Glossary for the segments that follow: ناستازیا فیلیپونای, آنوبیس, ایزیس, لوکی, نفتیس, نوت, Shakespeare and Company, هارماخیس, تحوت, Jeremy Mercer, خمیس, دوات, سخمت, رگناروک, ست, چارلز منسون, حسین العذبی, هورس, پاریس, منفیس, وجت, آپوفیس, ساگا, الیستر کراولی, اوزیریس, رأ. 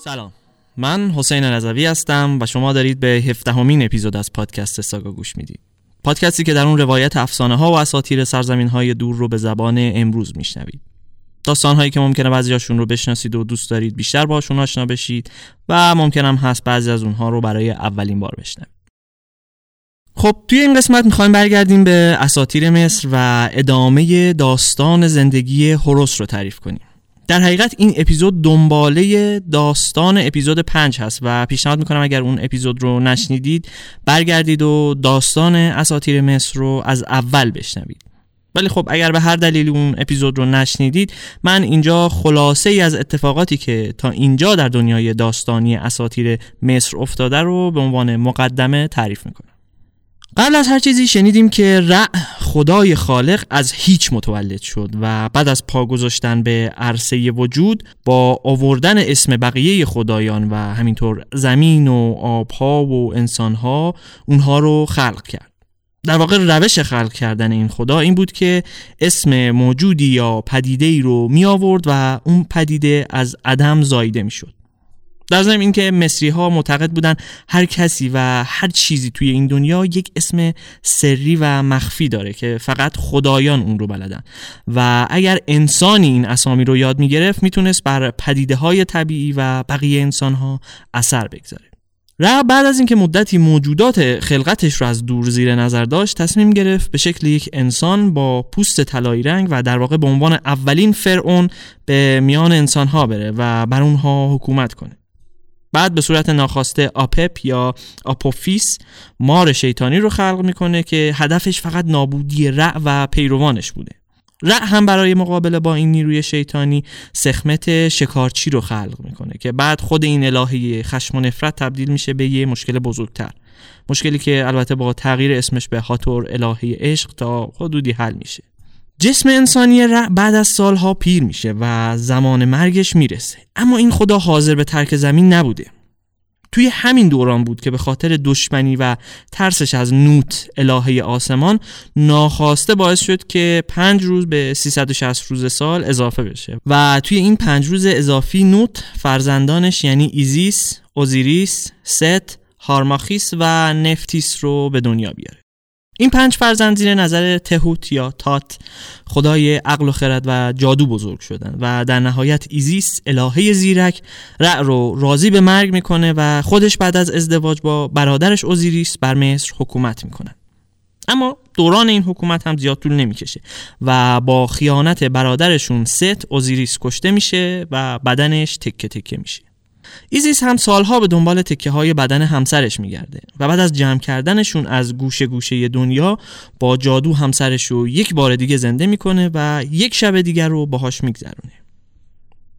سلام، من حسین العذبی هستم و شما دارید به 17مین اپیزود از پادکست ساگا گوش میدید. پادکستی که در اون روایت افسانه ها و اساطیر سرزمین های دور رو به زبان امروز میشنوید. داستان هایی که ممکنه بعضی هاشون رو بشناسید و دوست دارید بیشتر باهاشون آشنا بشید و ممکنم هست بعضی از اونها رو برای اولین بار بشنوید. خب توی این قسمت میخوایم برگردیم به اساطیر مصر و ادامه داستان زندگی هورس رو تعریف کنیم. در حقیقت این اپیزود دنباله داستان اپیزود 5 هست و پیشنهاد میکنم اگر اون اپیزود رو نشنیدید برگردید و داستان اساطیر مصر رو از اول بشنوید. ولی خب اگر به هر دلیل اون اپیزود رو نشنیدید، من اینجا خلاصه ای از اتفاقاتی که تا اینجا در دنیای داستانی اساطیر مصر افتاده رو به عنوان مقدمه تعریف میکنم. قبل از هر چیزی شنیدیم که رأ خدای خالق از هیچ متولد شد و بعد از پا گذاشتن به عرصه وجود با آوردن اسم بقیه خدایان و همینطور زمین و آبها و انسانها اونها رو خلق کرد. در واقع روش خلق کردن این خدا این بود که اسم موجودی یا پدیده‌ای رو می آورد و اون پدیده از عدم زاییده می شد. در ضمن این که مصری ها معتقد بودن هر کسی و هر چیزی توی این دنیا یک اسم سری و مخفی داره که فقط خدایان اون رو بلدن و اگر انسانی این اسامی رو یاد می گرفت می تونست بر پدیده های طبیعی و بقیه انسان ها اثر بگذاره. رأ بعد از اینکه مدتی موجودات خلقتش رو از دور زیر نظر داشت، تصمیم گرفت به شکل یک انسان با پوست طلایی رنگ و در واقع به عنوان اولین فرعون به میان انسان‌ها بره و بر اونها حکومت کنه. بعد به صورت ناخواسته آپپ یا آپوفیس مار شیطانی رو خلق میکنه که هدفش فقط نابودی رأ و پیروانش بوده. رأ هم برای مقابله با این نیروی شیطانی سخمت شکارچی رو خلق میکنه که بعد خود این الهه خشم و نفرت تبدیل میشه به یه مشکل بزرگتر، مشکلی که البته با تغییر اسمش به هاتور الهه عشق تا حدودی حل میشه. جسم انسانی رأ بعد از سالها پیر میشه و زمان مرگش میرسه، اما این خدا حاضر به ترک زمین نبوده. توی همین دوران بود که به خاطر دشمنی و ترسش از نوت الهه آسمان ناخواسته باعث شد که 5 روز به 360 روز سال اضافه بشه و توی این 5 روز اضافی نوت فرزندانش یعنی ایزیس، اوزیریس، ست، هارماخیس و نفتیس رو به دنیا بیاره. این 5 فرزند زیر نظر تحوت یا تات خدای عقل و خرد و جادو بزرگ شدن و در نهایت ایزیس الهه زیرک رأ رو راضی به مرگ میکنه و خودش بعد از ازدواج با برادرش اوزیریس بر مصر حکومت میکنن. اما دوران این حکومت هم زیاد طول نمیکشه و با خیانت برادرشون ست اوزیریس کشته میشه و بدنش تکه تکه میشه. ایزیس هم سالها به دنبال تکه های بدن همسرش میگرده و بعد از جمع کردنشون از گوشه گوشه دنیا با جادو همسرش رو یک بار دیگه زنده میکنه و یک شب دیگر رو باهاش میگذرونه.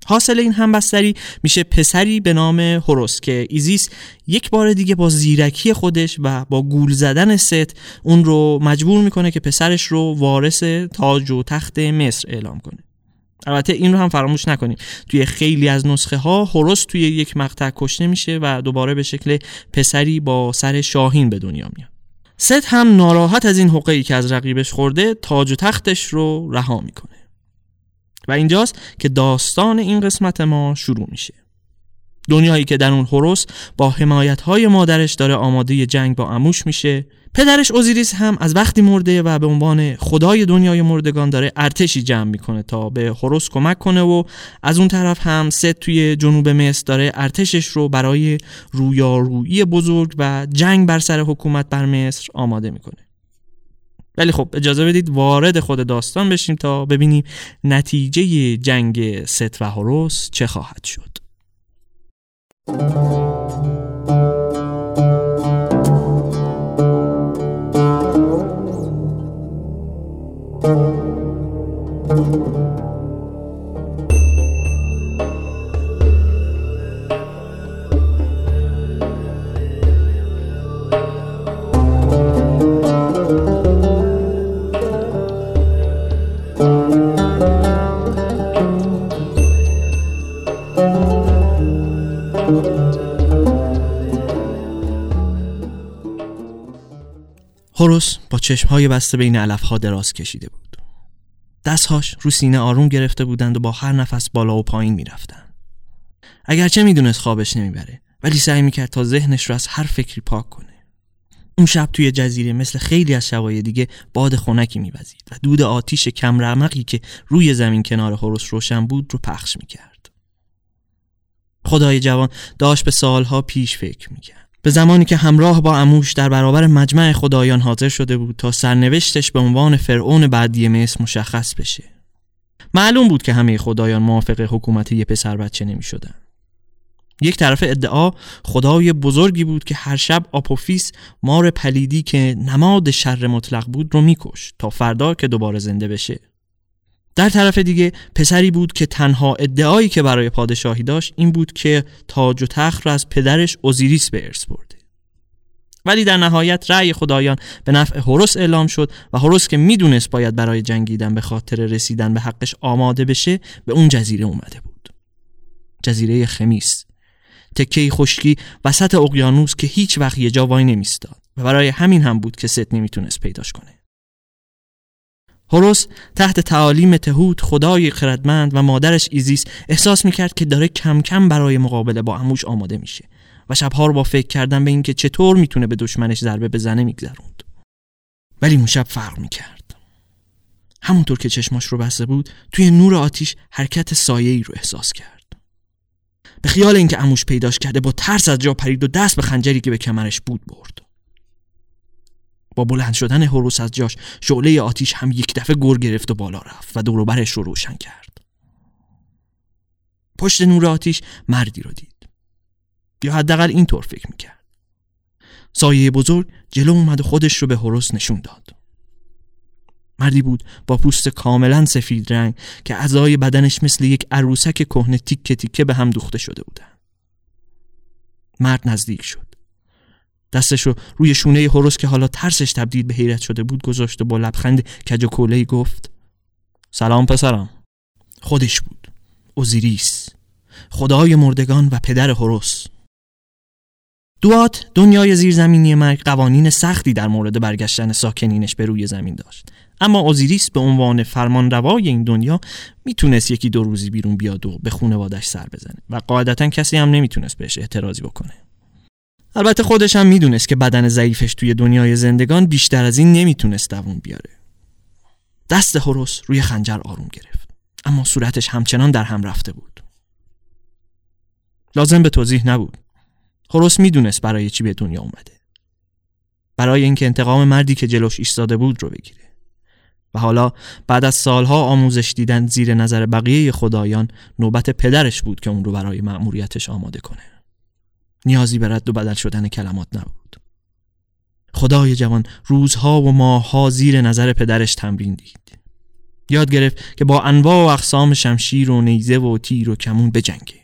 حاصل این همبستری میشه پسری به نام هورس که ایزیس یک بار دیگه با زیرکی خودش و با گول زدن ست اون رو مجبور میکنه که پسرش رو وارث تاج و تخت مصر اعلام کنه. البته این رو هم فراموش نکنیم توی خیلی از نسخه ها هورس توی یک مقطع کشته میشه و دوباره به شکل پسری با سر شاهین به دنیا میاد. ست هم ناراحت از این حقه‌ای که از رقیبش خورده تاج و تختش رو رها میکنه و اینجاست که داستان این قسمت ما شروع میشه. دنیایی که در اون هورس با حمایت‌های مادرش داره آماده جنگ با عموش میشه. پدرش اوزیریس هم از وقتی مرده و به عنوان خدای دنیای مردگان داره ارتشی جمع میکنه تا به هورس کمک کنه و از اون طرف هم ست توی جنوب مصر داره ارتشش رو برای رویارویی بزرگ و جنگ بر سر حکومت بر مصر آماده میکنه. ولی خب اجازه بدید وارد خود داستان بشیم تا ببینیم نتیجه جنگ ست و هورس چه خواهد شد. هورس با چشمهای بسته بین علفها دراز کشیده بود. دستهاش رو سینه آروم گرفته بودند و با هر نفس بالا و پایین می رفتند. اگرچه میدونست خوابش نمیبره، ولی سعی میکرد تا ذهنش رو از هر فکری پاک کنه. اون شب توی جزیره مثل خیلی از شبای دیگه باد خنکی میوزید و دود آتیش کم رمقی که روی زمین کنار هورس روشن بود رو پخش میکرد. خدای جوان داشت به سالها پیش فکر میکرد، به زمانی که همراه با عموش در برابر مجمع خدایان حاضر شده بود تا سرنوشتش به عنوان فرعون بعدی مصر مشخص بشه. معلوم بود که همه خدایان موافق حکومت یه پسر بچه نمی‌شدن. یک طرف ادعا خدای بزرگی بود که هر شب آپوفیس مار پلیدی که نماد شر مطلق بود رو می‌کشت تا فردا که دوباره زنده بشه. در طرف دیگه پسری بود که تنها ادعایی که برای پادشاهی داشت این بود که تاج و تخت را از پدرش اوزیریس به ارث برده. ولی در نهایت رأی خدایان به نفع هورس اعلام شد و هورس که میدونست باید برای جنگیدن به خاطر رسیدن به حقش آماده بشه، به اون جزیره اومده بود. جزیره خمیس، تکه خشکی وسط اقیانوس که هیچ وقت یه جا وای نمیستاد و برای همین هم بود که ست نمیتونست پیداش کنه. هورس تحت تعالیم تحوت، خدای خردمند، و مادرش ایزیس احساس میکرد که داره کم کم برای مقابله با عموش آماده میشه و شبها رو با فکر کردن به این که چطور میتونه به دشمنش ضربه بزنه میگذروند. ولی اون شب فرق میکرد. همونطور که چشماش رو بسته بود، توی نور آتیش حرکت سایه‌ای رو احساس کرد. به خیال اینکه عموش پیداش کرده، با ترس از جا پرید و دست به خنجری که به کمرش بود برد. با بلند شدن هورس از جاش، شعله آتیش هم یک دفعه گر گرفت و بالا رفت و دور و برش رو روشن کرد. پشت نور آتیش مردی رو دید، یا حداقل اینطور فکر میکرد. سایه بزرگ جلو اومد و خودش رو به هورس نشون داد. مردی بود با پوست کاملا سفید رنگ که اعضای بدنش مثل یک عروسک کهنه تیکه تیکه به هم دوخته شده بودن. مرد نزدیک شد، دستش رو روی شونه هورس که حالا ترسش تبدیل به حیرت شده بود گذاشت و با لبخند کج و کوله‌ای گفت: سلام پسرم. خودش بود، اوزیریس، خدای مردگان و پدر هورس. دوات، دنیای زیرزمینی مرگ، قوانین سختی در مورد برگشتن ساکنینش به روی زمین داشت، اما اوزیریس به عنوان فرمانروای این دنیا میتونست یکی دو روزی بیرون بیاد و به خانواده‌اش سر بزنه و قاعدتا کسی هم نمیتونست بهش اعتراضی بکنه. البته خودش هم میدونست که بدن ضعیفش توی دنیای زندگان بیشتر از این نمیتونست دووم بیاره. دست هورس روی خنجر آروم گرفت، اما صورتش همچنان در هم رفته بود. لازم به توضیح نبود. هورس میدونست برای چی به دنیا اومده. برای اینکه انتقام مردی که جلوش ایستاده بود رو بگیره. و حالا بعد از سالها آموزش دیدن زیر نظر بقیه خدایان، نوبت پدرش بود که اون رو برای مأموریتش آماده کنه. نیازی به رد و بدل شدن کلمات نبود. خدای جوان روزها و ماهها زیر نظر پدرش تمرین دید. یاد گرفت که با انواع و اقسام شمشیر و نیزه و تیر و کمون بجنگه.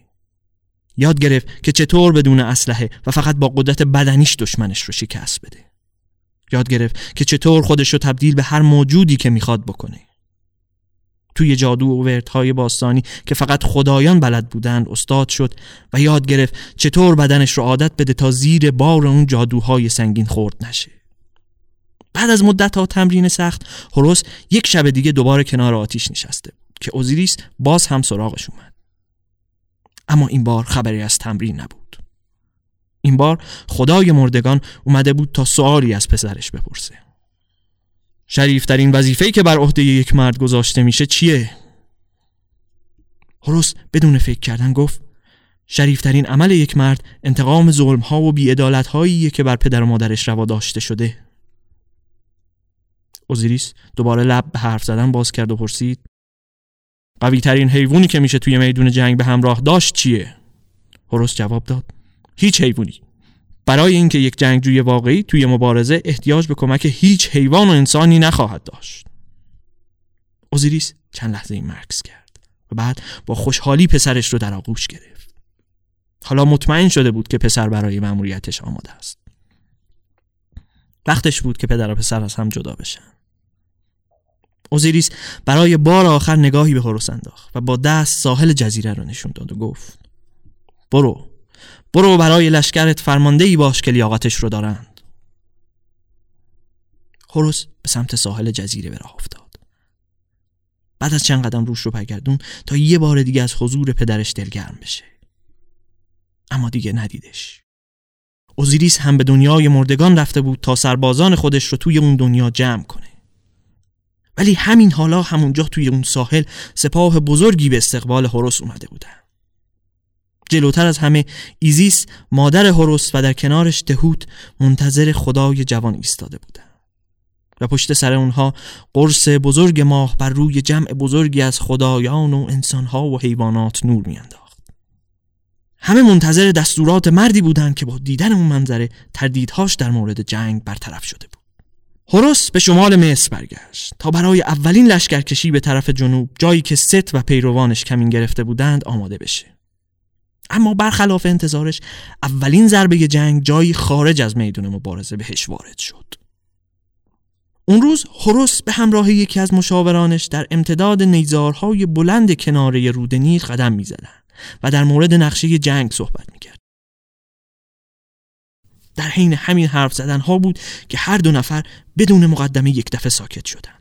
یاد گرفت که چطور بدون اسلحه و فقط با قدرت بدنیش دشمنش رو شکست بده. یاد گرفت که چطور خودش رو تبدیل به هر موجودی که میخواد بکنه. توی جادو و وردهای باستانی که فقط خدایان بلد بودند استاد شد و یاد گرفت چطور بدنش رو عادت بده تا زیر بار اون جادوهای سنگین خورد نشه. بعد از مدت‌ها تمرین سخت، هورس یک شب دیگه دوباره کنار آتیش نشسته بود که اوزیریس باز هم سراغش اومد. اما این بار خبری از تمرین نبود. این بار خدای مردگان اومده بود تا سوالی از پسرش بپرسه. شریفترین وظیفه‌ای که بر عهده یک مرد گذاشته میشه چیه؟ هورس بدون فکر کردن گفت: شریفترین عمل یک مرد انتقام ظلم‌ها و بی‌عدالت‌هایی که بر پدر و مادرش روا داشته شده. اوزیریس دوباره لب به حرف زدن باز کرد و پرسید: قوی‌ترین حیوانی که میشه توی میدون جنگ به همراه داشت چیه؟ هورس جواب داد: هیچ حیوانی. برای اینکه یک جنگجوی واقعی توی مبارزه احتیاج به کمک هیچ حیوان و انسانی نخواهد داشت. اوزیریس چند لحظه مکث کرد و بعد با خوشحالی پسرش رو در آغوش گرفت. حالا مطمئن شده بود که پسر برای مأموریتش آماده است. وقتش بود که پدر و پسر از هم جدا بشن. اوزیریس برای بار آخر نگاهی به هورس انداخت و با دست ساحل جزیره رو نشون داد و گفت: برو برای لشکرت فرماندهی باش که لیاقتش رو دارند. هورس به سمت ساحل جزیره به راه افتاد. بعد از چند قدم روش رو برگردون تا یه بار دیگه از حضور پدرش دلگرم بشه. اما دیگه ندیدش. اوزیریس هم به دنیای مردگان رفته بود تا سربازان خودش رو توی اون دنیا جمع کنه. ولی همین حالا همونجا توی اون ساحل سپاه بزرگی به استقبال هورس اومده بودن. جلوتر از همه ایزیس مادر هورس و در کنارش تحوت منتظر خدای جوان ایستاده بودن و پشت سر اونها قرص بزرگ ماه بر روی جمع بزرگی از خدایان و انسانها و حیوانات نور میانداخت. همه منتظر دستورات مردی بودن که با دیدن اون منظره تردیدهاش در مورد جنگ برطرف شده بود. هورس به شمال مصر برگشت تا برای اولین لشکرکشی به طرف جنوب، جایی که ست و پیروانش کمین گرفته بودند، آماده بشه. اما برخلاف انتظارش اولین ضربه جنگ جایی خارج از میدان مبارزه بهش وارد شد. اون روز هورس به همراه یکی از مشاورانش در امتداد نیزارهای بلند کناره رود نیل قدم می‌زدند و در مورد نقشه جنگ صحبت می‌کرد. در حین همین حرف زدن‌ها بود که هر دو نفر بدون مقدمه یک دفعه ساکت شدند.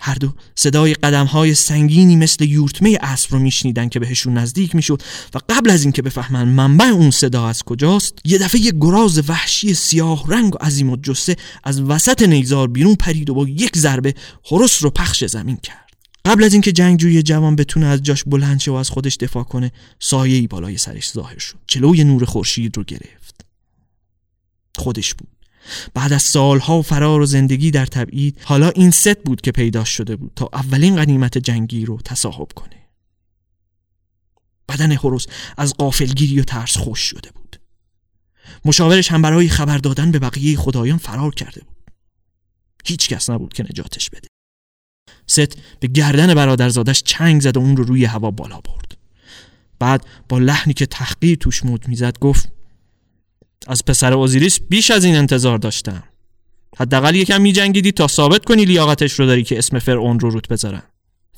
هر دو صدای قدم‌های سنگینی مثل یورتمه اسب رو میشنیدن که بهشون نزدیک میشد و قبل از اینکه بفهمن منبع اون صدا از کجاست، یه دفعه یه گراز وحشی سیاه رنگ و عظیم‌الجثه از وسط نیزار بیرون پرید و با یک ضربه هورس رو پخش زمین کرد. قبل از اینکه جنگجوی جوان بتونه از جاش بلند شه و از خودش دفاع کنه، سایه‌ای بالای سرش ظاهر شد. جلوی نور خورشید رو گرفت. خودش بود. بعد از سالها فرار و زندگی در تبعید، حالا این ست بود که پیداش شده بود تا اولین غنیمت جنگی رو تصاحب کنه. بدن هورس از غافلگیری و ترس خشک شده بود. مشاورش هم برای خبر دادن به بقیه خدایان فرار کرده بود. هیچ کس نبود که نجاتش بده. ست به گردن برادرزادش چنگ زد و اون رو روی هوا بالا برد. بعد با لحنی که تحقیر توش موج میزد گفت: از پسر اوزیریس بیش از این انتظار داشتم. حداقل یکم میجنگیدی تا ثابت کنی لیاقتش رو داری که اسم فرعون رو روت بذارن.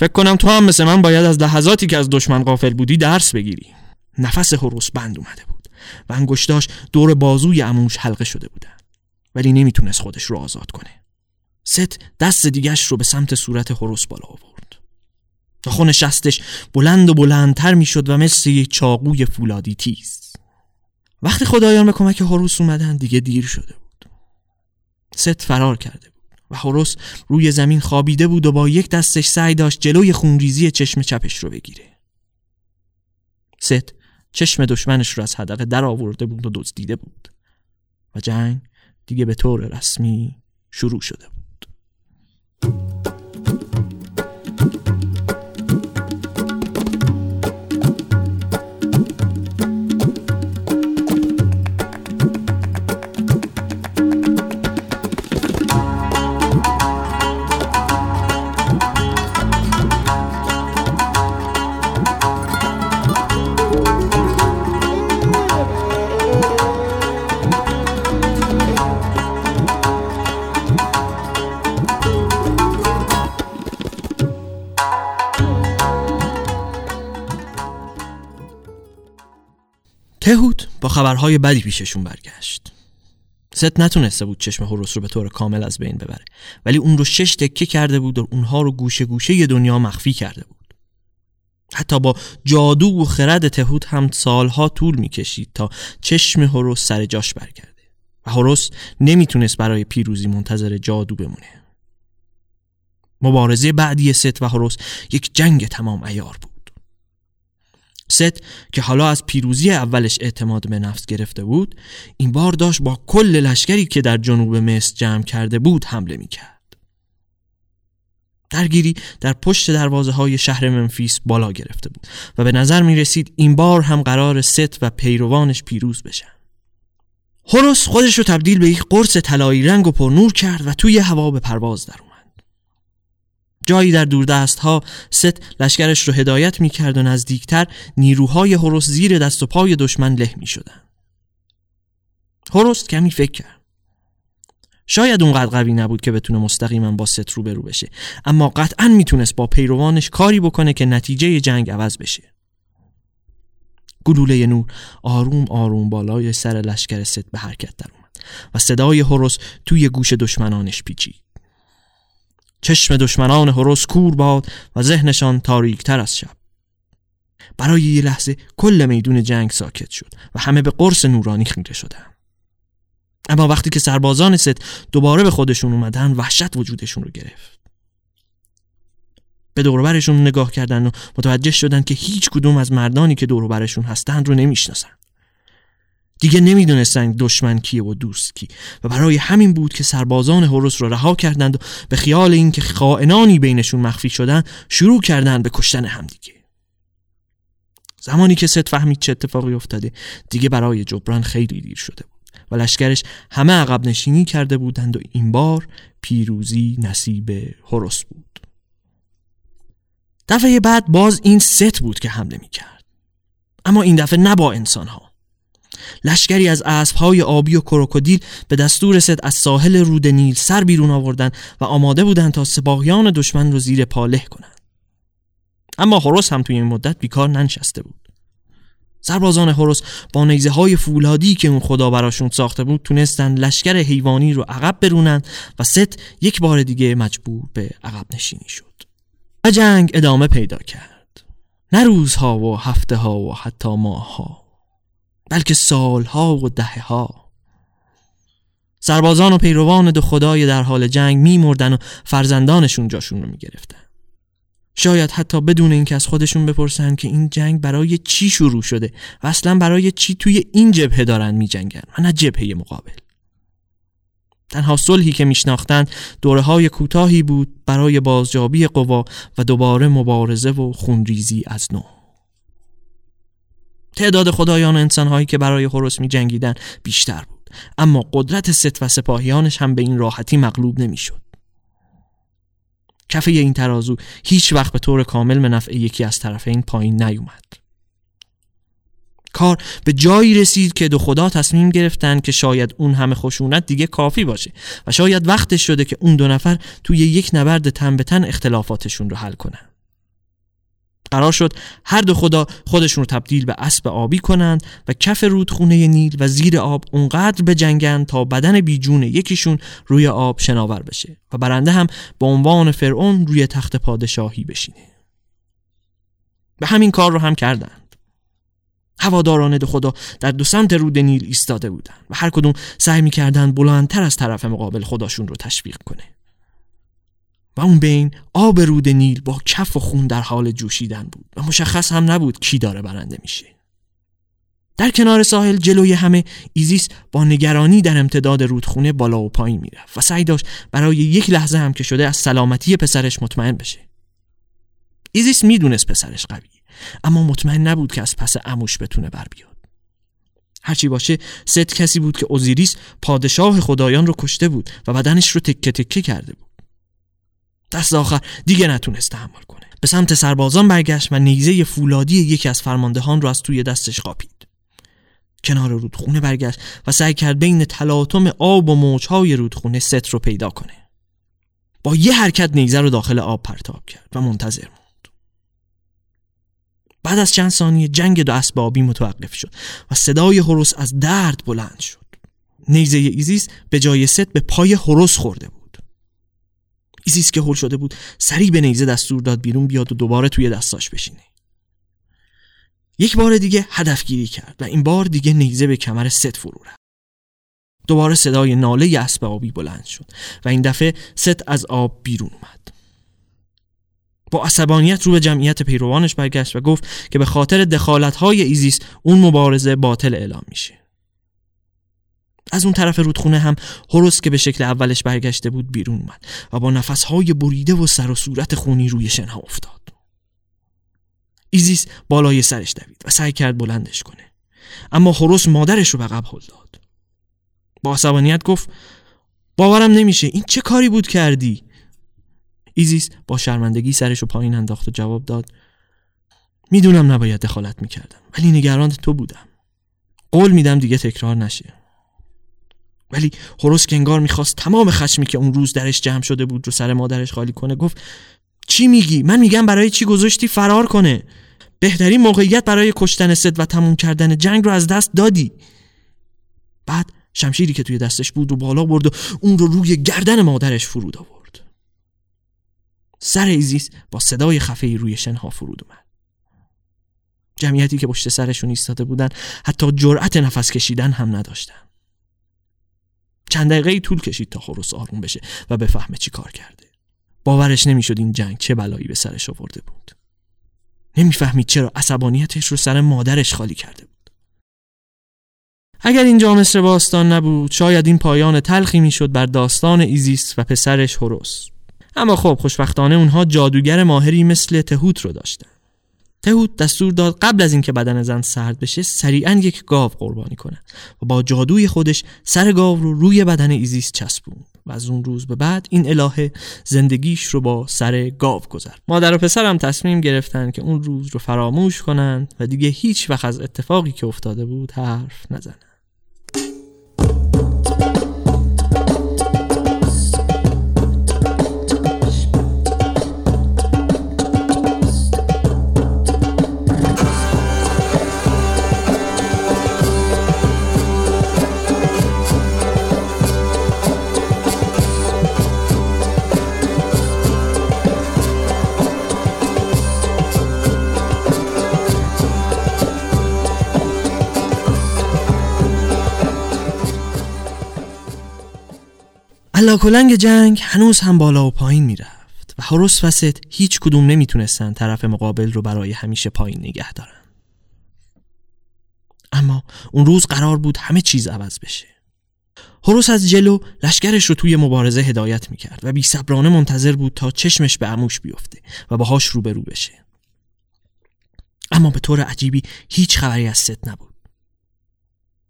فکر کنم تو هم مثل من باید از لحظاتی که از دشمن غافل بودی درس بگیری. نفس هورس بند اومده بود و انگشتاش دور بازوی عموش حلقه شده بودن، ولی نمیتونست خودش رو آزاد کنه. ست دست دیگش رو به سمت صورت هورس بالا آورد. ناخن شستش بلند و بلندتر میشد و مثل یک چاقوی فولادی تیز. وقتی خدایان به کمک هورس اومدن دیگه دیر شده بود. ست فرار کرده بود و هورس روی زمین خوابیده بود و با یک دستش سعی داشت جلوی خونریزی چشم چپش رو بگیره. ست چشم دشمنش رو از حدقه در آورده بود و دزدیده بود و جنگ دیگه به طور رسمی شروع شده بود. تحوت با خبرهای بدی پیششون برگشت. ست نتونسته بود چشم هورس رو به طور کامل از بین ببره، ولی اون رو 6 تکه کرده بود و اونها رو گوشه گوشه دنیا مخفی کرده بود. حتی با جادو و خرد تحوت هم سالها طول میکشید تا چشم هورس سر جاش برگرده و هورس نمیتونست برای پیروزی منتظر جادو بمونه. مبارزه بعدی ست و هورس یک جنگ تمام عیار بود. ست که حالا از پیروزی اولش اعتماد به نفس گرفته بود، این بار داشت با کل لشکری که در جنوب مصر جمع کرده بود حمله میکرد. درگیری در پشت دروازه های شهر منفیس بالا گرفته بود و به نظر میرسید این بار هم قرار ست و پیروانش پیروز بشن. هورس خودش رو تبدیل به یک قرص طلایی رنگ و پرنور کرد و توی هوا به پرواز در اومد. جایی در دوردست ها ست لشکرش رو هدایت می کرد و نزدیکتر نیروهای هورس زیر دست و پای دشمن له می شدن. هورس کمی فکر کرد. شاید اونقدر قوی نبود که بتونه مستقیما با ست روبرو بشه، اما قطعا می تونست با پیروانش کاری بکنه که نتیجه جنگ عوض بشه. گلوله نور آروم آروم بالای سر لشکر ست به حرکت در اومد و صدای هورس توی گوش دشمنانش پیچید. چشم دشمنان هورس کور باد و ذهنشان تاریکتر از شب. برای یه لحظه کل میدون جنگ ساکت شد و همه به قرص نورانی خیره شدند. اما وقتی که سربازان ست دوباره به خودشون اومدن، وحشت وجودشون رو گرفت. به دوروبرشون نگاه کردن و متوجه شدن که هیچ کدوم از مردانی که دوروبرشون هستند رو نمیشناسن. دیگه نمیدونستن دشمن کیه و دوست کی، و برای همین بود که سربازان هورس رو رها کردند و به خیال اینکه خائنانی بینشون مخفی شدن شروع کردن به کشتن همدیگه. زمانی که ست فهمید چه اتفاقی افتاده، دیگه برای جبران خیلی دیر شده بود و لشکرش همه عقب نشینی کرده بودند و این بار پیروزی نصیب هورس بود. دفعه بعد باز این ست بود که حمله میکرد، اما این دفعه نه با انسانها. لشکری از اسب‌های آبی و کروکودیل به دستور ست از ساحل رود نیل سر بیرون آوردند و آماده بودند تا سپاهیان دشمن رو زیر پا له کنند. اما هورس هم توی این مدت بیکار ننشسته بود. سربازان هورس با نیزه‌های فولادی که اون خدا براشون ساخته بود تونستند لشکر حیوانی رو عقب برونند و ست یک بار دیگه مجبور به عقب نشینی شد. و جنگ ادامه پیدا کرد. نه روزها و هفته ها و حتی ماه‌ها، بلکه سالها و دهها. سربازان و پیروان دو خدای در حال جنگ می‌مردن و فرزندانشون جاشون رو می‌گرفتن. شاید حتی بدون اینکه از خودشون بپرسن که این جنگ برای چی شروع شده و اصلا برای چی توی این جبهه دارن می‌جنگن و نه جبهه مقابل. تنها صلحی که می‌شناختند دوره‌های کوتاهی بود برای بازجابی قوا و دوباره مبارزه و خونریزی از نو. تعداد خدایان و انسان‌هایی که برای هورس می‌جنگیدن بیشتر بود، اما قدرت ست و سپاهیانش هم به این راحتی مغلوب نمی‌شد. کفه این ترازو هیچ وقت به طور کامل به نفع یکی از طرفین پایین نیومد. کار به جایی رسید که دو خدا تصمیم گرفتن که شاید اون همه خشونت دیگه کافی باشه و شاید وقتش شده که اون دو نفر توی یک نبرد تن به تن اختلافاتشون رو حل کنن. قرار شد هر دو خدا خودشون رو تبدیل به اسب آبی کنند و کف رودخونه نیل و زیر آب اونقدر بجنگن تا بدن بیجون یکیشون روی آب شناور بشه و برنده هم به عنوان فرعون روی تخت پادشاهی بشینه. به همین کار رو هم کردند. هواداران دو خدا در دو سمت رود نیل ایستاده بودند و هر کدوم سعی می‌کردند بلندتر از طرف مقابل خودشون رو تشویق کنه. و اون بین آب رود نیل با کف و خون در حال جوشیدن بود و مشخص هم نبود کی داره برنده میشه. در کنار ساحل جلوی همه ایزیس با نگرانی در امتداد رودخونه بالا و پایین میرفت و سعی داشت برای یک لحظه هم که شده از سلامتی پسرش مطمئن بشه. ایزیس میدونست پسرش قویه، اما مطمئن نبود که از پس عموش بتونه بر بیاد. هرچی باشه ست کسی بود که اوزیریس پادشاه خدایان رو کشته بود و بدنش رو تکه تکه کرده بود. دست آخر دیگه نتونست تحمل کنه، به سمت سربازان برگشت و نیزه فولادی یکی از فرماندهان رو از توی دستش قاپید. کنار رودخونه برگشت و سعی کرد بین تلاطم آب و موج‌های رودخونه ست رو پیدا کنه. با یه حرکت نیزه رو داخل آب پرتاب کرد و منتظر موند. بعد از چند ثانیه جنگ دو اسب آبی متوقف شد و صدای هورس از درد بلند شد. نیزه ایزیس به جای ست به پای هورس خورده بود. ایزیس که هول شده بود سریع به نیزه دستور داد بیرون بیاد و دوباره توی دستاش بشینه. یک بار دیگه هدف گیری کرد و این بار دیگه نیزه به کمر ست فرو رفت. دوباره صدای ناله ی اسب آبی بلند شد و این دفعه ست از آب بیرون اومد. با عصبانیت رو به جمعیت پیروانش برگشت و گفت که به خاطر دخالت‌های ایزیس اون مبارزه باطل اعلام میشه. از اون طرف رودخونه هم هورس که به شکل اولش برگشته بود بیرون اومد و با نفسهای بریده و سر و صورت خونی روی شنها افتاد. ایزیس بالای سرش دوید و سعی کرد بلندش کنه، اما هورس مادرش رو به عقب هل داد. با عصبانیت گفت باورم نمیشه، این چه کاری بود کردی؟ ایزیس با شرمندگی سرش رو پایین انداخت و جواب داد میدونم نباید دخالت میکردم، ولی نگران تو بودم. قول میدم دیگه تکرار نشه. ولی هورس که انگار میخواست تمام خشمی که اون روز درش جمع شده بود رو سر مادرش خالی کنه گفت چی میگی؟ من میگم برای چی گذاشتی فرار کنه؟ بهترین موقعیت برای کشتن ست و تموم کردن جنگ رو از دست دادی. بعد شمشیری که توی دستش بود رو بالا برد و اون رو روی گردن مادرش فرود آورد. سر ایزیس با صدای خفه‌ای روی شنها فرود اومد. جمعیتی که پشت سرشون ایستاده بودن حتی جرأت نفس کشیدن هم نداشتن. چند دقیقه‌ای طول کشید تا هورس آروم بشه و بفهمه چی کار کرده. باورش نمیشد این جنگ چه بلایی به سرش آورده بود. نمیفهمید چرا عصبانیتش رو سر مادرش خالی کرده بود. اگر اینجا مصر باستان نبود، شاید این پایان تلخی میشد بر داستان ایزیس و پسرش هورس. اما خب خوشبختانه اونها جادوگر ماهری مثل تحوت رو داشتن. تحوت دستور داد قبل از اینکه بدن زن سرد بشه سریعاً یک گاو قربانی کنه و با جادوی خودش سر گاو رو روی بدن ایزیس چسبون و از اون روز به بعد این الهه زندگیش رو با سر گاو گذرد. مادر و پسر هم تصمیم گرفتن که اون روز رو فراموش کنن و دیگه هیچ وقت از اتفاقی که افتاده بود حرف نزنن. هلاکلنگ جنگ هنوز هم بالا و پایین می رفت و هورس و ست هیچ کدوم نمی تونستن طرف مقابل رو برای همیشه پایین نگه دارن. اما اون روز قرار بود همه چیز عوض بشه. هورس از جلو لشکرش رو توی مبارزه هدایت می کرد و بی صبرانه منتظر بود تا چشمش به عموش بیفته و باهاش روبرو بشه. اما به طور عجیبی هیچ خبری از ست نبود،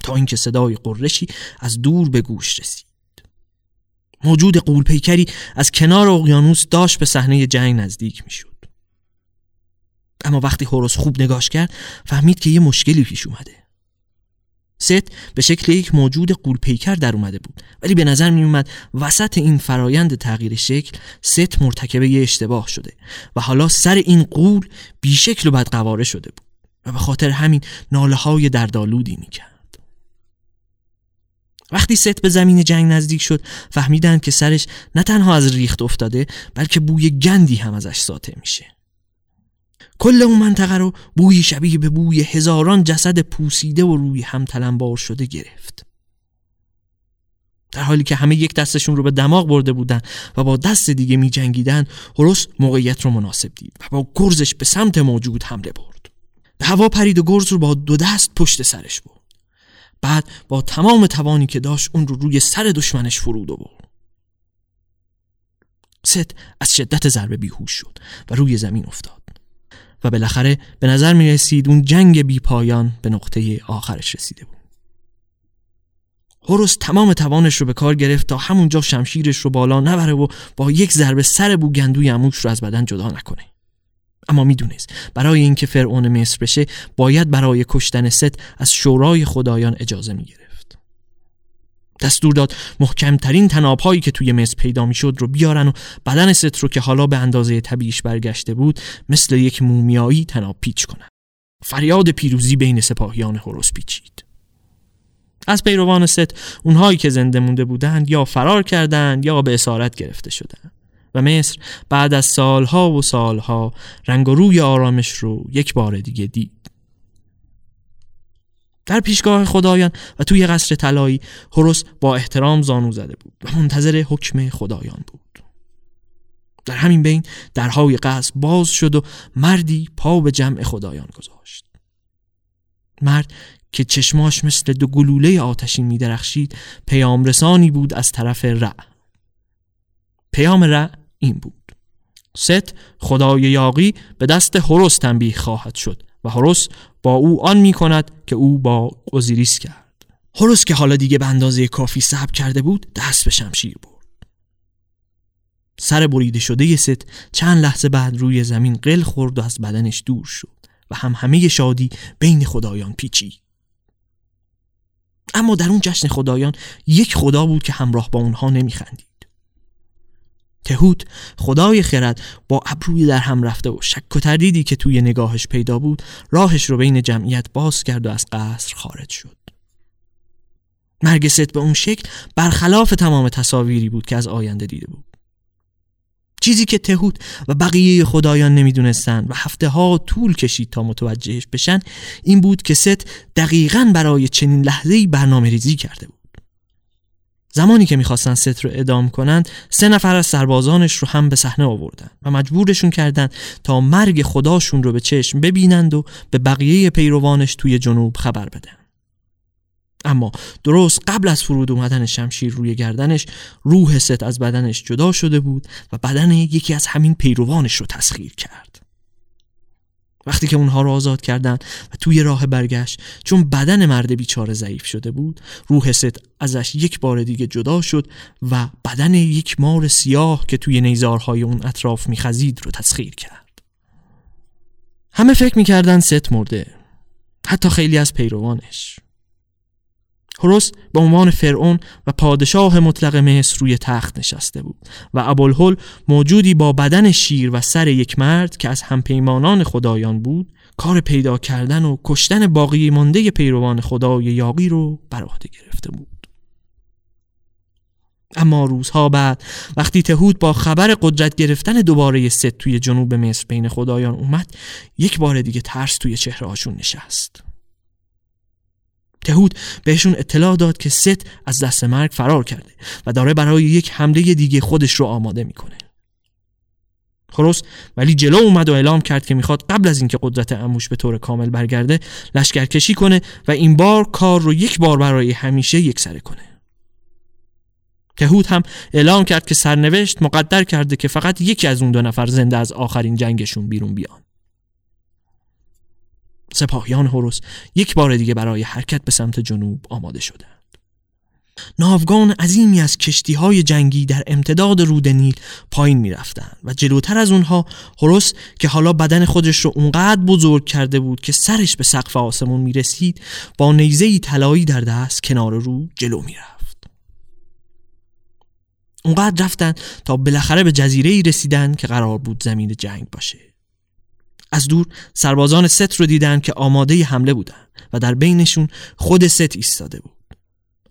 تا اینکه صدای قرشی از دور به گوش رسید. موجود غول‌پیکری از کنار اقیانوس داشت به صحنه جنگ نزدیک میشد. اما وقتی هورس خوب نگاش کرد فهمید که یه مشکلی پیش اومده. ست به شکل یک موجود غول‌پیکر در اومده بود، ولی به نظر می اومد وسط این فرایند تغییر شکل ست مرتکب یه اشتباه شده و حالا سر این غول بیشکل و بدقواره شده بود و به خاطر همین ناله‌های دردآلودی میکرد. وقتی ست به زمین جنگ نزدیک شد فهمیدن که سرش نه تنها از ریخت افتاده بلکه بوی گندی هم ازش ساطع میشه. کل اون منطقه رو بوی شبیه به بوی هزاران جسد پوسیده و روی هم تلمبار شده گرفت، در حالی که همه یک دستشون رو به دماغ برده بودن و با دست دیگه می جنگیدن. هورس موقعیت رو مناسب دید و با گرزش به سمت موجود حمله برد. به هوا پرید و گرز رو با دو دست پشت سرش برد. بعد با تمام توانی که داشت اون رو روی سر دشمنش فرود آورد. ست از شدت ضربه بیهوش شد و روی زمین افتاد و بالاخره به نظر می رسید اون جنگ بی پایان به نقطه آخرش رسیده بود. هورس تمام توانش رو به کار گرفت تا همونجا شمشیرش رو بالا نبره و با یک ضربه سر بوگندوی عموش رو از بدن جدا نکنه. اما میدونست برای اینکه فرعون مصر بشه باید برای کشتن ست از شورای خدایان اجازه میگرفت. دستور داد محکمترین طناب‌هایی که توی مصر پیدا میشد رو بیارن و بدن ست رو که حالا به اندازه طبیعیش برگشته بود مثل یک مومیایی طناب پیچ کنن. فریاد پیروزی بین سپاهیان هورس پیچید. از پیروان ست اونهایی که زنده مونده بودند یا فرار کردند یا به اسارت گرفته شدند. و مصر بعد از سالها و سالها رنگ و روی آرامش رو یک بار دیگه دید. در پیشگاه خدایان و توی قصر طلایی هورس با احترام زانو زده بود و منتظر حکم خدایان بود. در همین بین درهای قصر باز شد و مردی پا به جمع خدایان گذاشت. مرد که چشماش مثل دو گلوله آتشین می درخشید پیامرسانی بود از طرف رأ. پیام رأ این بود: ست خدای یاغی به دست هورس تنبیه خواهد شد و هورس با او آن می کند که او با اوزیریس کرد. هورس که حالا دیگه به اندازه کافی صبر کرده بود دست به شمشیر برد. سر بریده شده ست چند لحظه بعد روی زمین قل خورد و از بدنش دور شد و همهمه شادی بین خدایان پیچید. اما در اون جشن خدایان یک خدا بود که همراه با اونها نمی خندید. تحوت خدای خرد با ابروی در هم رفته و شک و تردیدی که توی نگاهش پیدا بود راهش رو بین جمعیت باز کرد و از قصر خارج شد. مرگ ست به اون شکل برخلاف تمام تصاویری بود که از آینده دیده بود. چیزی که تحوت و بقیه خدایان نمیدونستن و هفته ها طول کشید تا متوجهش بشن این بود که ست دقیقاً برای چنین لحظه‌ای برنامه ریزی کرده بود. زمانی که میخواستن ست رو اعدام کنند 3 نفر از سربازانش رو هم به صحنه آوردن و مجبورشون کردند تا مرگ خداشون رو به چشم ببینند و به بقیه پیروانش توی جنوب خبر بدن. اما درست قبل از فرود اومدن شمشیر روی گردنش روح ست از بدنش جدا شده بود و بدن یکی از همین پیروانش رو تسخیر کرد. وقتی که اونها رو آزاد کردن و توی راه برگشت چون بدن مرد بیچاره ضعیف شده بود روح ست ازش یک بار دیگه جدا شد و بدن یک مار سیاه که توی نیزارهای اون اطراف میخزید رو تسخیر کرد. همه فکر میکردن ست مرده، حتی خیلی از پیروانش. هورس به عنوان فرعون و پادشاه مطلق مصر روی تخت نشسته بود و ابوالهول موجودی با بدن شیر و سر یک مرد که از همپیمانان خدایان بود کار پیدا کردن و کشتن باقی مانده پیروان خدای یاغی رو بر عهده گرفته بود. اما روزها بعد وقتی تحوت با خبر قدرت گرفتن دوباره ست توی جنوب مصر بین خدایان اومد یک بار دیگه ترس توی چهرهاشون نشست. تحوت بهشون اطلاع داد که ست از دست مرگ فرار کرده و داره برای یک حمله دیگه خودش رو آماده میکنه. خروس ولی جلو اومد و اعلام کرد که میخواد قبل از اینکه قدرت عموش به طور کامل برگرده لشکرکشی کنه و این بار کار رو یک بار برای همیشه یکسره کنه. تحوت هم اعلام کرد که سرنوشت مقدر کرده که فقط یکی از اون 2 نفر زنده از آخرین جنگشون بیرون بیان. سپاهیان هورس یک بار دیگه برای حرکت به سمت جنوب آماده شدند. ناوگان عظیمی از کشتی‌های جنگی در امتداد رود نیل پایین می‌رفتند و جلوتر از اونها هورس که حالا بدن خودش رو اونقدر بزرگ کرده بود که سرش به سقف آسمون می‌رسید با نیزه‌ای طلایی در دست کنار رود جلو می‌رفت. اونقدر رفتن تا بالاخره به جزیره‌ای رسیدن که قرار بود زمین جنگ باشه. از دور سربازان ست رو دیدن که آماده ی حمله بودن و در بینشون خود ست ایستاده بود،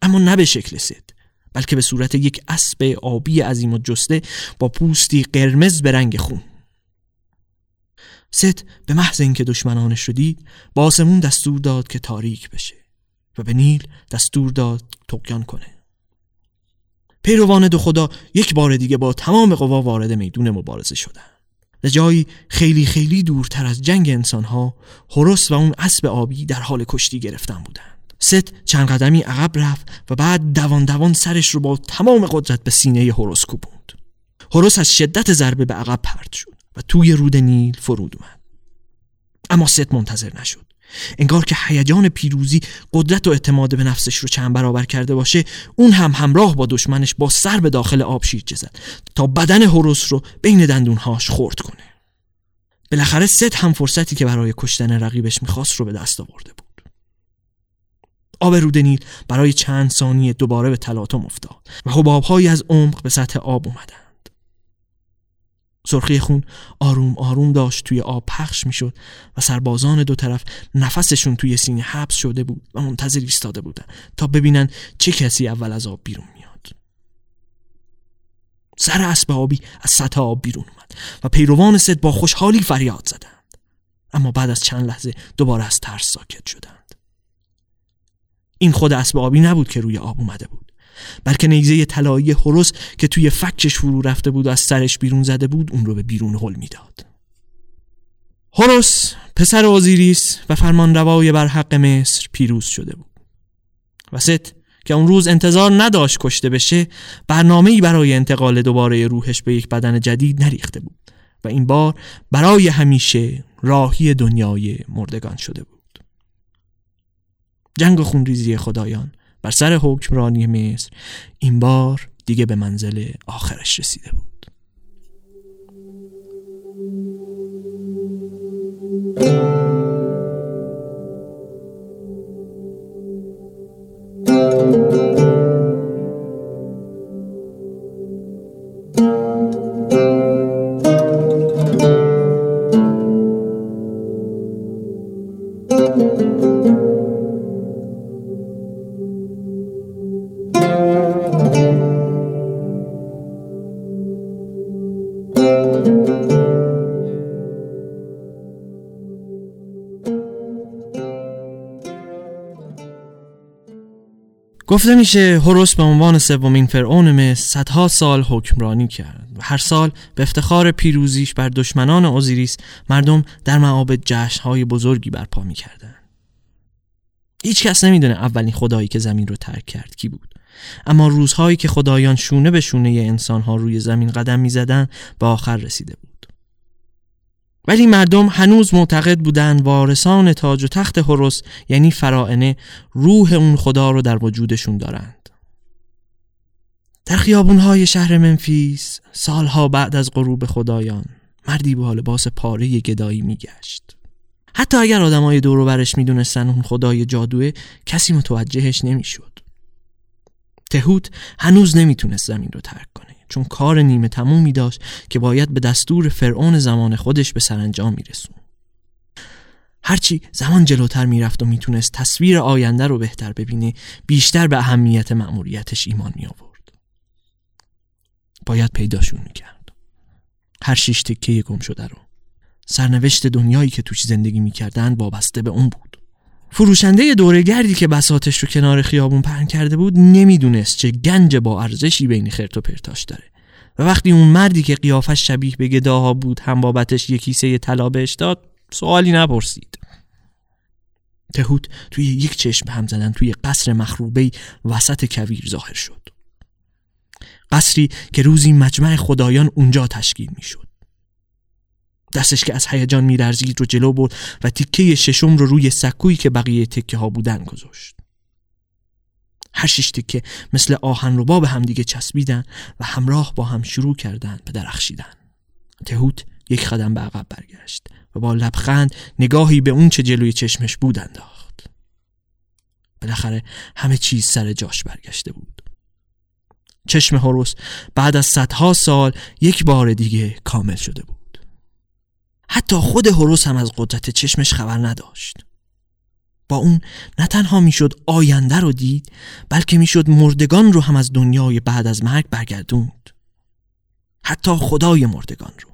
اما نه به شکل ست بلکه به صورت یک اسب آبی عظیم و جسته با پوستی قرمز به رنگ خون. ست به محض اینکه دشمنانش رو دید به آسمون دستور داد که تاریک بشه و به نیل دستور داد طغیان کنه. پیروان دو خدا یک بار دیگه با تمام قوا وارد میدون مبارزه شدن. در جایی خیلی خیلی دورتر از جنگ انسانها هورس و اون اسب آبی در حال کشتی گرفتن بودند. ست چند قدمی عقب رفت و بعد دوان دوان سرش رو با تمام قدرت به سینه هورس کوبوند. هورس از شدت ضربه به عقب پرت شد و توی رود نیل فرود اومد. اما ست منتظر نشد. انگار که هیجان پیروزی قدرت و اعتماد به نفسش رو چند برابر کرده باشه اون هم همراه با دشمنش با سر به داخل آب شیرجه زد تا بدن هورس رو بین دندونهاش خرد کنه. بالاخره ست هم فرصتی که برای کشتن رقیبش میخواست رو به دست آورده بود. آب رود نیل برای چند ثانیه دوباره به تلاطم افتاد و حباب‌هایی از عمق به سطح آب اومدن. سرخی خون آروم آروم داشت توی آب پخش می شد و سربازان دو طرف نفسشون توی سینه حبس شده بود و منتظر ایستاده بودن تا ببینن چه کسی اول از آب بیرون میاد. سر اسب آبی از سطح آب بیرون اومد و پیروان ست با خوشحالی فریاد زدند، اما بعد از چند لحظه دوباره از ترس ساکت شدند. این خود اسب آبی نبود که روی آب اومده بود، بلکه نیزه طلایی هورس که توی فکش فرو رفته بود و از سرش بیرون زده بود اون رو به بیرون هل میداد. هورس پسر اوزیریس و فرمانروای بر حق مصر پیروز شده بود و ست که اون روز انتظار نداشت کشته بشه برنامه‌ای برای انتقال دوباره روحش به یک بدن جدید نریخته بود و این بار برای همیشه راهی دنیای مردگان شده بود. جنگ خونریزی خدایان بر سر حکمرانی مصر این بار دیگه به منزل آخرش رسیده بود. گفته میشه هورس به عنوان سومین فرعون مصر صدها سال حکمرانی کرد و هر سال به افتخار پیروزیش بر دشمنان اوزیریس مردم در معابد جشن‌های بزرگی برپا می‌کردند. هیچ کس نمی‌دونه اولین خدایی که زمین رو ترک کرد کی بود، اما روزهایی که خدایان شونه به شونه انسان‌ها روی زمین قدم می‌زدند به آخر رسیده بود. ولی مردم هنوز معتقد بودند وارثان تاج و تخت هورس یعنی فراعنه روح اون خدا رو در وجودشون دارند. در خیابون‌های شهر منفیس سالها بعد از غروب خدایان مردی با لباس پاره گدایی می‌گشت. حتی اگر آدمای دور و برش می‌دونستن اون خدای جادوه، کسی متوجهش نمی‌شد. تحوت هنوز نمیتونست زمین رو ترک کنه چون کار نیمه تمومی داشت که باید به دستور فرعون زمان خودش به سرانجام میرسون. هرچی زمان جلوتر میرفت و میتونست تصویر آینده رو بهتر ببینه، بیشتر به اهمیت مأموریتش ایمان می آورد. باید پیداشون میکرد، هر شیش تکه گم شده رو. سرنوشت دنیایی که توش زندگی میکردن وابسته به اون بود. فروشنده دوره‌گردی که بساطش رو کنار خیابون پهن کرده بود نمیدونست چه گنج با ارزشی بین خرت و پرتاش داره و وقتی اون مردی که قیافش شبیه به گداها بود هم بابتش یک کیسه طلا بهش داد، سوالی نپرسید. تحوت توی یک چشم هم زدن توی قصر مخروبه‌ای وسط کویر ظاهر شد، قصری که روزی مجمع خدایان اونجا تشکیل میشد. دستش که از هیجان می‌لرزید رو جلو برد و تیکه ششم رو روی سکویی که بقیه تکه ها بودن گذاشت. هر شش تکه مثل آهنربا به هم دیگه چسبیدن و همراه با هم شروع کردن به درخشیدن. تحوت یک قدم به عقب برگشت و با لبخند نگاهی به اون چه جلوی چشمش بود انداخت. بالاخره همه چیز سر جاش برگشته بود. چشم هورس بعد از صدها سال یک بار دیگه کامل شده بود. حتی خود هورس هم از قدرت چشمش خبر نداشت. با اون نه تنها میشد آینده رو دید، بلکه میشد مردگان رو هم از دنیای بعد از مرگ برگردوند، حتی خدای مردگان رو.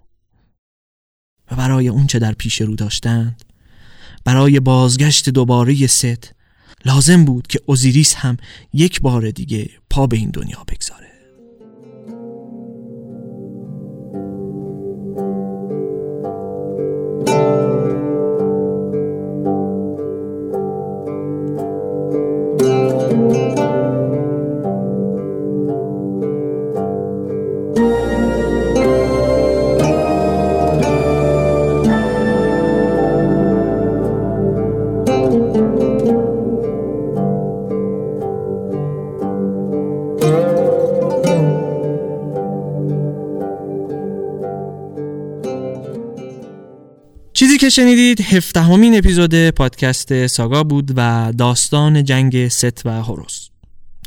و برای اون چه در پیش رو داشتند، برای بازگشت دوباره ست، لازم بود که اوزیریس هم یک بار دیگه پا به این دنیا بگذاره. چیزی که شنیدید 17مین اپیزود پادکست ساگا بود و داستان جنگ ست و هورس.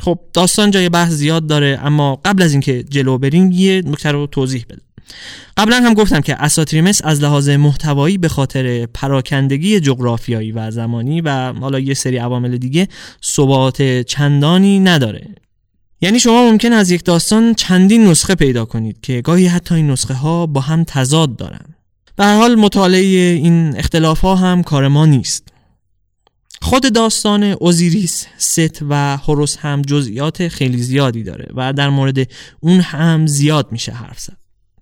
خب داستان جای بحث زیاد داره، اما قبل از اینکه جلو بریم یه نکته رو توضیح بدم. قبلا هم گفتم که اساطیر مصر از لحاظ محتوایی به خاطر پراکندگی جغرافیایی و زمانی و حالا یه سری عوامل دیگه ثبات چندانی نداره. یعنی شما ممکن از یک داستان چندین نسخه پیدا کنید که گاهی حتی این نسخه ها با هم تضاد دارن. به هر حال مطالعه این اختلاف‌ها هم کار ما نیست. خود داستان اوزیریس، ست و هورس هم جزئیات خیلی زیادی داره و در مورد اون هم زیاد میشه حرف زد.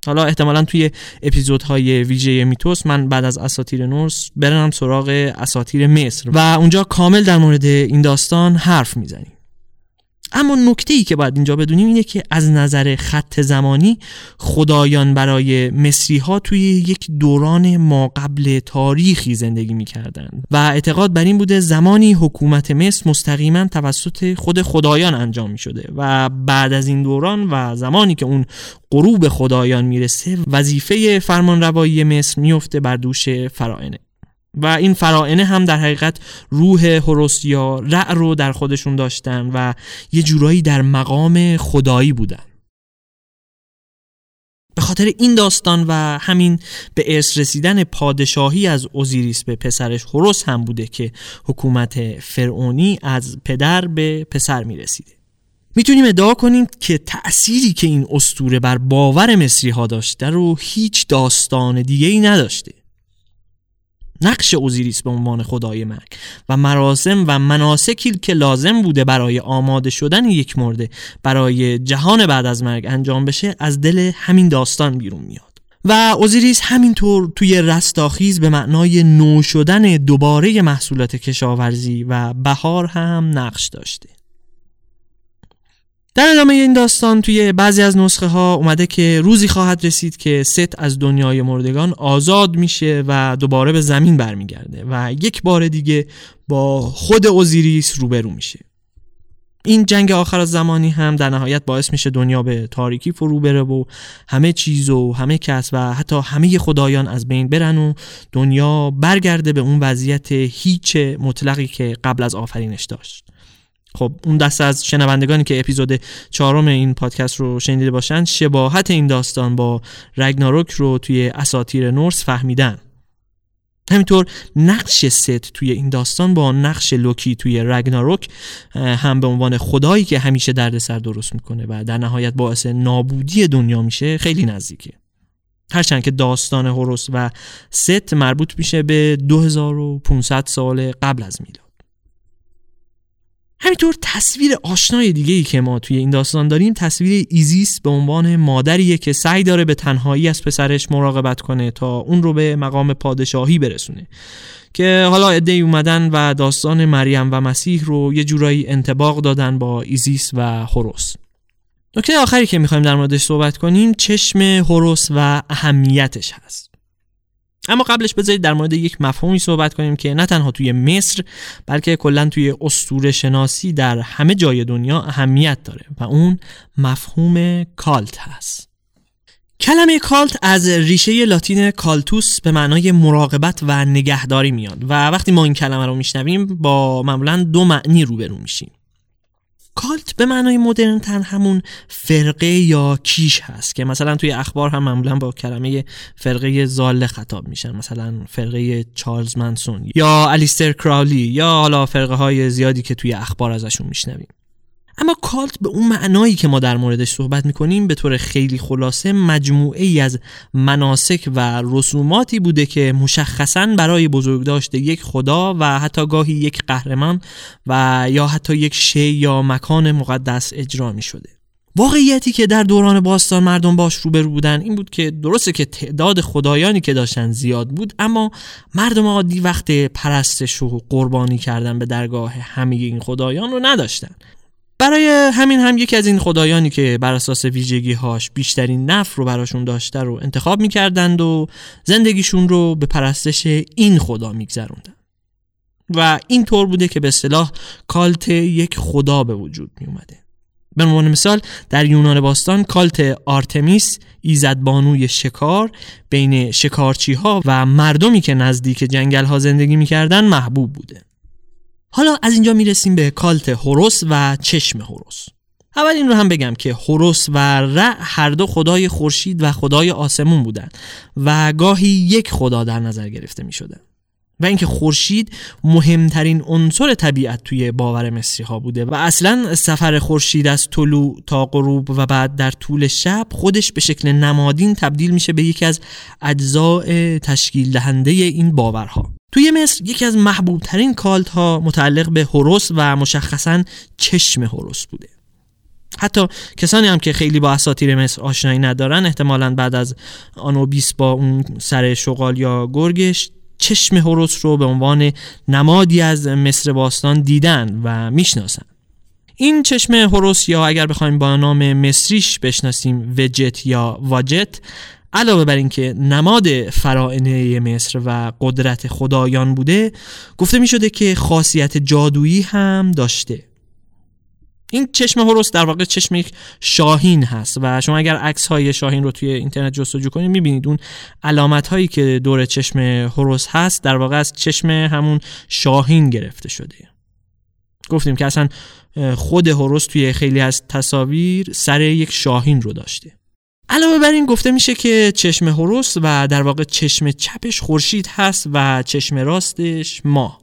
حالا احتمالاً توی اپیزودهای ویژه میتوس من بعد از اساطیر نورس برم سراغ اساطیر مصر و اونجا کامل در مورد این داستان حرف میزنیم. اما نکته‌ای که باید اینجا بدونیم اینه که از نظر خط زمانی خدایان برای مصری‌ها توی یک دوران ماقبل تاریخی زندگی می‌کردند و اعتقاد بر این بوده زمانی حکومت مصر مستقیما توسط خود خدایان انجام می‌شده و بعد از این دوران و زمانی که اون غروب خدایان میرسه وظیفه فرمانروایی مصر میفته بر دوش فراعنه و این فراعنه هم در حقیقت روح هورس یا رأ رو در خودشون داشتن و یه جورایی در مقام خدایی بودن. به خاطر این داستان و همین به ارث رسیدن پادشاهی از اوزیریس به پسرش هورس هم بوده که حکومت فرعونی از پدر به پسر میرسیده. میتونیم ادعا کنیم که تأثیری که این اسطوره بر باور مصری ها داشته رو هیچ داستان دیگه‌ای نداشته. نقش اوزیریس به عنوان خدای مرگ و مراسم و مناسکی که لازم بوده برای آماده شدن یک مرده برای جهان بعد از مرگ انجام بشه از دل همین داستان بیرون میاد. و اوزیریس همینطور توی رستاخیز به معنای نو شدن دوباره محصولات کشاورزی و بهار هم نقش داشته. در ادامه این داستان توی بعضی از نسخه ها اومده که روزی خواهد رسید که ست از دنیای مردگان آزاد میشه و دوباره به زمین برمیگرده و یک بار دیگه با خود اوزیریس روبرو میشه. این جنگ آخرالزمانی هم در نهایت باعث میشه دنیا به تاریکی فرو بره و همه چیز و همه کس و حتی همه خدایان از بین برن و دنیا برگرده به اون وضعیت هیچ مطلقی که قبل از آفرینش داشت. خب اون دسته از شنوندگانی که اپیزود 4 این پادکست رو شنیده باشن شباهت این داستان با رگناروک رو توی اساطیر نورس فهمیدن. همینطور نقش ست توی این داستان با نقش لوکی توی رگناروک هم به عنوان خدایی که همیشه دردسر درست میکنه و در نهایت باعث نابودی دنیا میشه خیلی نزدیکه. هرچند که داستان هورس و ست مربوط میشه به 2500 سال قبل از میلاد. همینطور تصویر آشنای دیگه‌ای که ما توی این داستان داریم تصویر ایزیس به عنوان مادریه که سعی داره به تنهایی از پسرش مراقبت کنه تا اون رو به مقام پادشاهی برسونه، که حالا عده‌ای اومدن و داستان مریم و مسیح رو یه جورایی انطباق دادن با ایزیس و هورس. نکته آخری که می‌خوایم در موردش صحبت کنیم چشم هورس و اهمیتش هست. اما قبلش بذارید در مورد یک مفهومی صحبت کنیم که نه تنها توی مصر بلکه کلاً توی اسطوره شناسی در همه جای دنیا اهمیت داره و اون مفهوم کالت هست. کلمه کالت از ریشه لاتین کالتوس به معنای مراقبت و نگهداری میاد و وقتی ما این کلمه رو میشنویم با معمولاً 2 معنی روبرو میشیم. کالت به معنای مدرن تن همون فرقه یا کیش هست که مثلا توی اخبار هم معمولا با کلمه فرقه زاله خطاب میشن، مثلا فرقه چارلز منسون یا الیستر کراولی یا حالا فرقه های زیادی که توی اخبار ازشون میشنویم. اما کالت به اون معنایی که ما در موردش صحبت میکنیم به طور خیلی خلاصه مجموعه ای از مناسک و رسوماتی بوده که مشخصاً برای بزرگداشت یک خدا و حتی گاهی یک قهرمان و یا حتی یک شی یا مکان مقدس اجرا میشده. واقعیتی که در دوران باستان مردم باش روبرو بودن این بود که درسته که تعداد خدایانی که داشتن زیاد بود، اما مردم عادی وقت پرستش و قربانی کردن به درگاه همه این خدایان رو نداشتن. برای همین هم یکی از این خدایانی که بر اساس ویژگی‌هاش بیشترین نفع رو براشون داشته رو انتخاب می‌کردند و زندگیشون رو به پرستش این خدا می‌گذروندن و این طور بوده که به اصطلاح کالت یک خدا به وجود می‌اومده. به عنوان مثال در یونان باستان کالت آرتمیس، ایزدبانوی شکار، بین شکارچی‌ها و مردمی که نزدیک جنگل‌ها زندگی می‌کردن محبوب بوده. حالا از اینجا میرسیم به کالت هورس و چشم هورس. اول این رو هم بگم که هورس و رأ هر دو خدای خورشید و خدای آسمون بودن و گاهی یک خدا در نظر گرفته می شدن. و اینکه خورشید مهمترین عنصر طبیعت توی باور مصری ها بوده و اصلا سفر خورشید از طلوع تا غروب و بعد در طول شب خودش به شکل نمادین تبدیل میشه به یکی از اجزای تشکیل دهنده این باورها. توی مصر یکی از محبوب ترین کالت ها متعلق به هورس و مشخصاً چشم هورس بوده. حتی کسانی هم که خیلی با اساطیر مصر آشنایی ندارن احتمالاً بعد از آنوبیس با اون سر شغال یا گرگش چشم هورس رو به عنوان نمادی از مصر باستان دیدن و میشناسن. این چشم هورس یا اگر بخوایم با نام مصریش بشناسیم وجت یا واجت، علاوه بر اینکه نماد فراعنه مصر و قدرت خدایان بوده گفته می شده که خاصیت جادویی هم داشته. این چشم هورس در واقع چشم یک شاهین هست و شما اگر عکس های شاهین رو توی اینترنت جستجو کنید میبینید اون علامت هایی که دور چشم هورس هست در واقع از چشم همون شاهین گرفته شده. گفتیم که اصلا خود هورس توی خیلی از تصاویر سر یک شاهین رو داشته. علاوه بر این گفته میشه که چشم هورس و در واقع چشم چپش خورشید هست و چشم راستش ماه.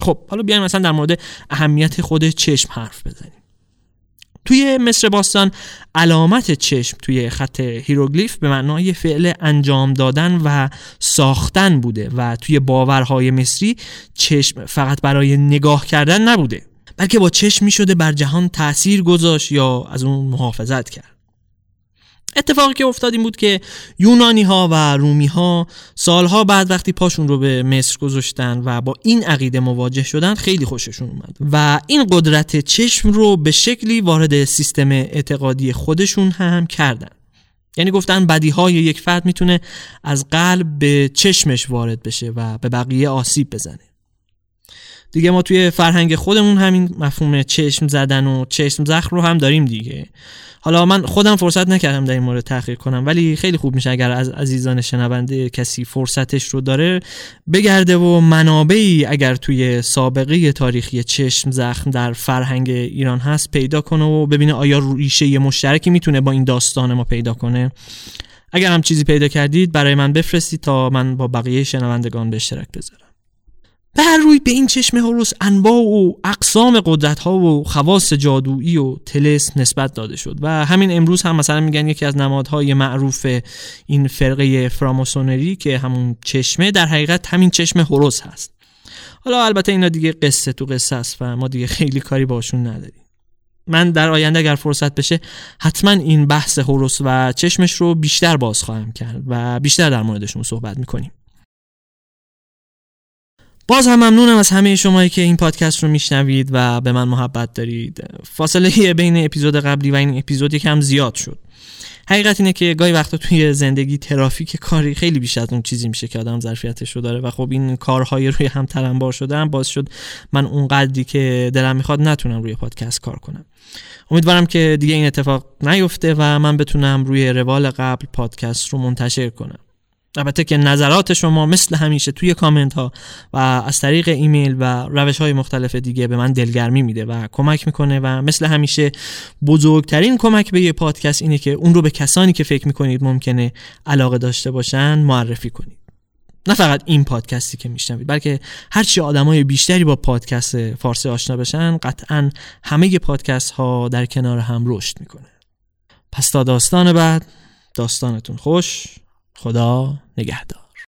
خب حالا بیایم مثلا در مورد اهمیت خود چشم حرف بزنیم. توی مصر باستان علامت چشم توی خط هیروگلیف به معنای فعل انجام دادن و ساختن بوده و توی باورهای مصری چشم فقط برای نگاه کردن نبوده، بلکه با چشم می شده بر جهان تأثیر گذاشت یا از اون محافظت کرد. اتفاقی که افتاد این بود که یونانی ها و رومی ها سالها بعد وقتی پاشون رو به مصر گذاشتن و با این عقیده مواجه شدن خیلی خوششون اومد و این قدرت چشم رو به شکلی وارد سیستم اعتقادی خودشون هم کردن. یعنی گفتن بدیهای یک فرد میتونه از قلب به چشمش وارد بشه و به بقیه آسیب بزنه. دیگه ما توی فرهنگ خودمون همین مفهوم چشم زدن و چشم زخم رو هم داریم دیگه. حالا من خودم فرصت نکردم در این مورد تحقیق کنم، ولی خیلی خوب میشه اگر از عزیزان شنونده کسی فرصتش رو داره بگرده و منابعی اگر توی سابقه تاریخی چشم زخم در فرهنگ ایران هست پیدا کنه و ببینه آیا ریشه مشترکی میتونه با این داستان ما پیدا کنه. اگر هم چیزی پیدا کردید برای من بفرستید تا من با بقیه شنوندگان به اشتراک بذارم. به هر روی به این چشم هورس انواع و اقسام قدرت‌ها و خواص جادویی و طلسم نسبت داده شد و همین امروز هم مثلا میگن یکی از نمادهای معروف این فرقه فراماسونری که همون چشمه در حقیقت همین چشم هورس هست. حالا البته اینا دیگه قصه تو قصه است و ما دیگه خیلی کاری باشون نداریم. من در آینده اگر فرصت بشه حتما این بحث هورس و چشمش رو بیشتر باز خواهم کرد و بیشتر در موردشون صحبت می‌کنیم. باز هم ممنونم از همه شمایی که این پادکست رو میشنوید و به من محبت دارید. فاصله بین اپیزود قبلی و این اپیزود یکم زیاد شد. حقیقت اینه که گاهی وقتا توی زندگی ترافیک کاری خیلی بیشتر از اون چیزی میشه که آدم ظرفیتش رو داره و خب این کارهای روی هم تلمبار شده هم باز شد من اونقدری که دلم میخواد نتونم روی پادکست کار کنم. امیدوارم که دیگه این اتفاق نیفته و من بتونم روی روال قبل پادکست رو منتشر کنم. البته که نظرات شما مثل همیشه توی کامنت ها و از طریق ایمیل و روش های مختلف دیگه به من دلگرمی میده و کمک میکنه و مثل همیشه بزرگترین کمک به یه پادکست اینه که اون رو به کسانی که فکر میکنید ممکنه علاقه داشته باشن معرفی کنید. نه فقط این پادکستی که میشنوید، بلکه هرچی آدمای بیشتری با پادکست فارسی آشنا بشن قطعاً همه پادکست ها در کنار هم رشد میکنه. پس تا داستان بعد، داستانتون خوش. خدا نگهدار.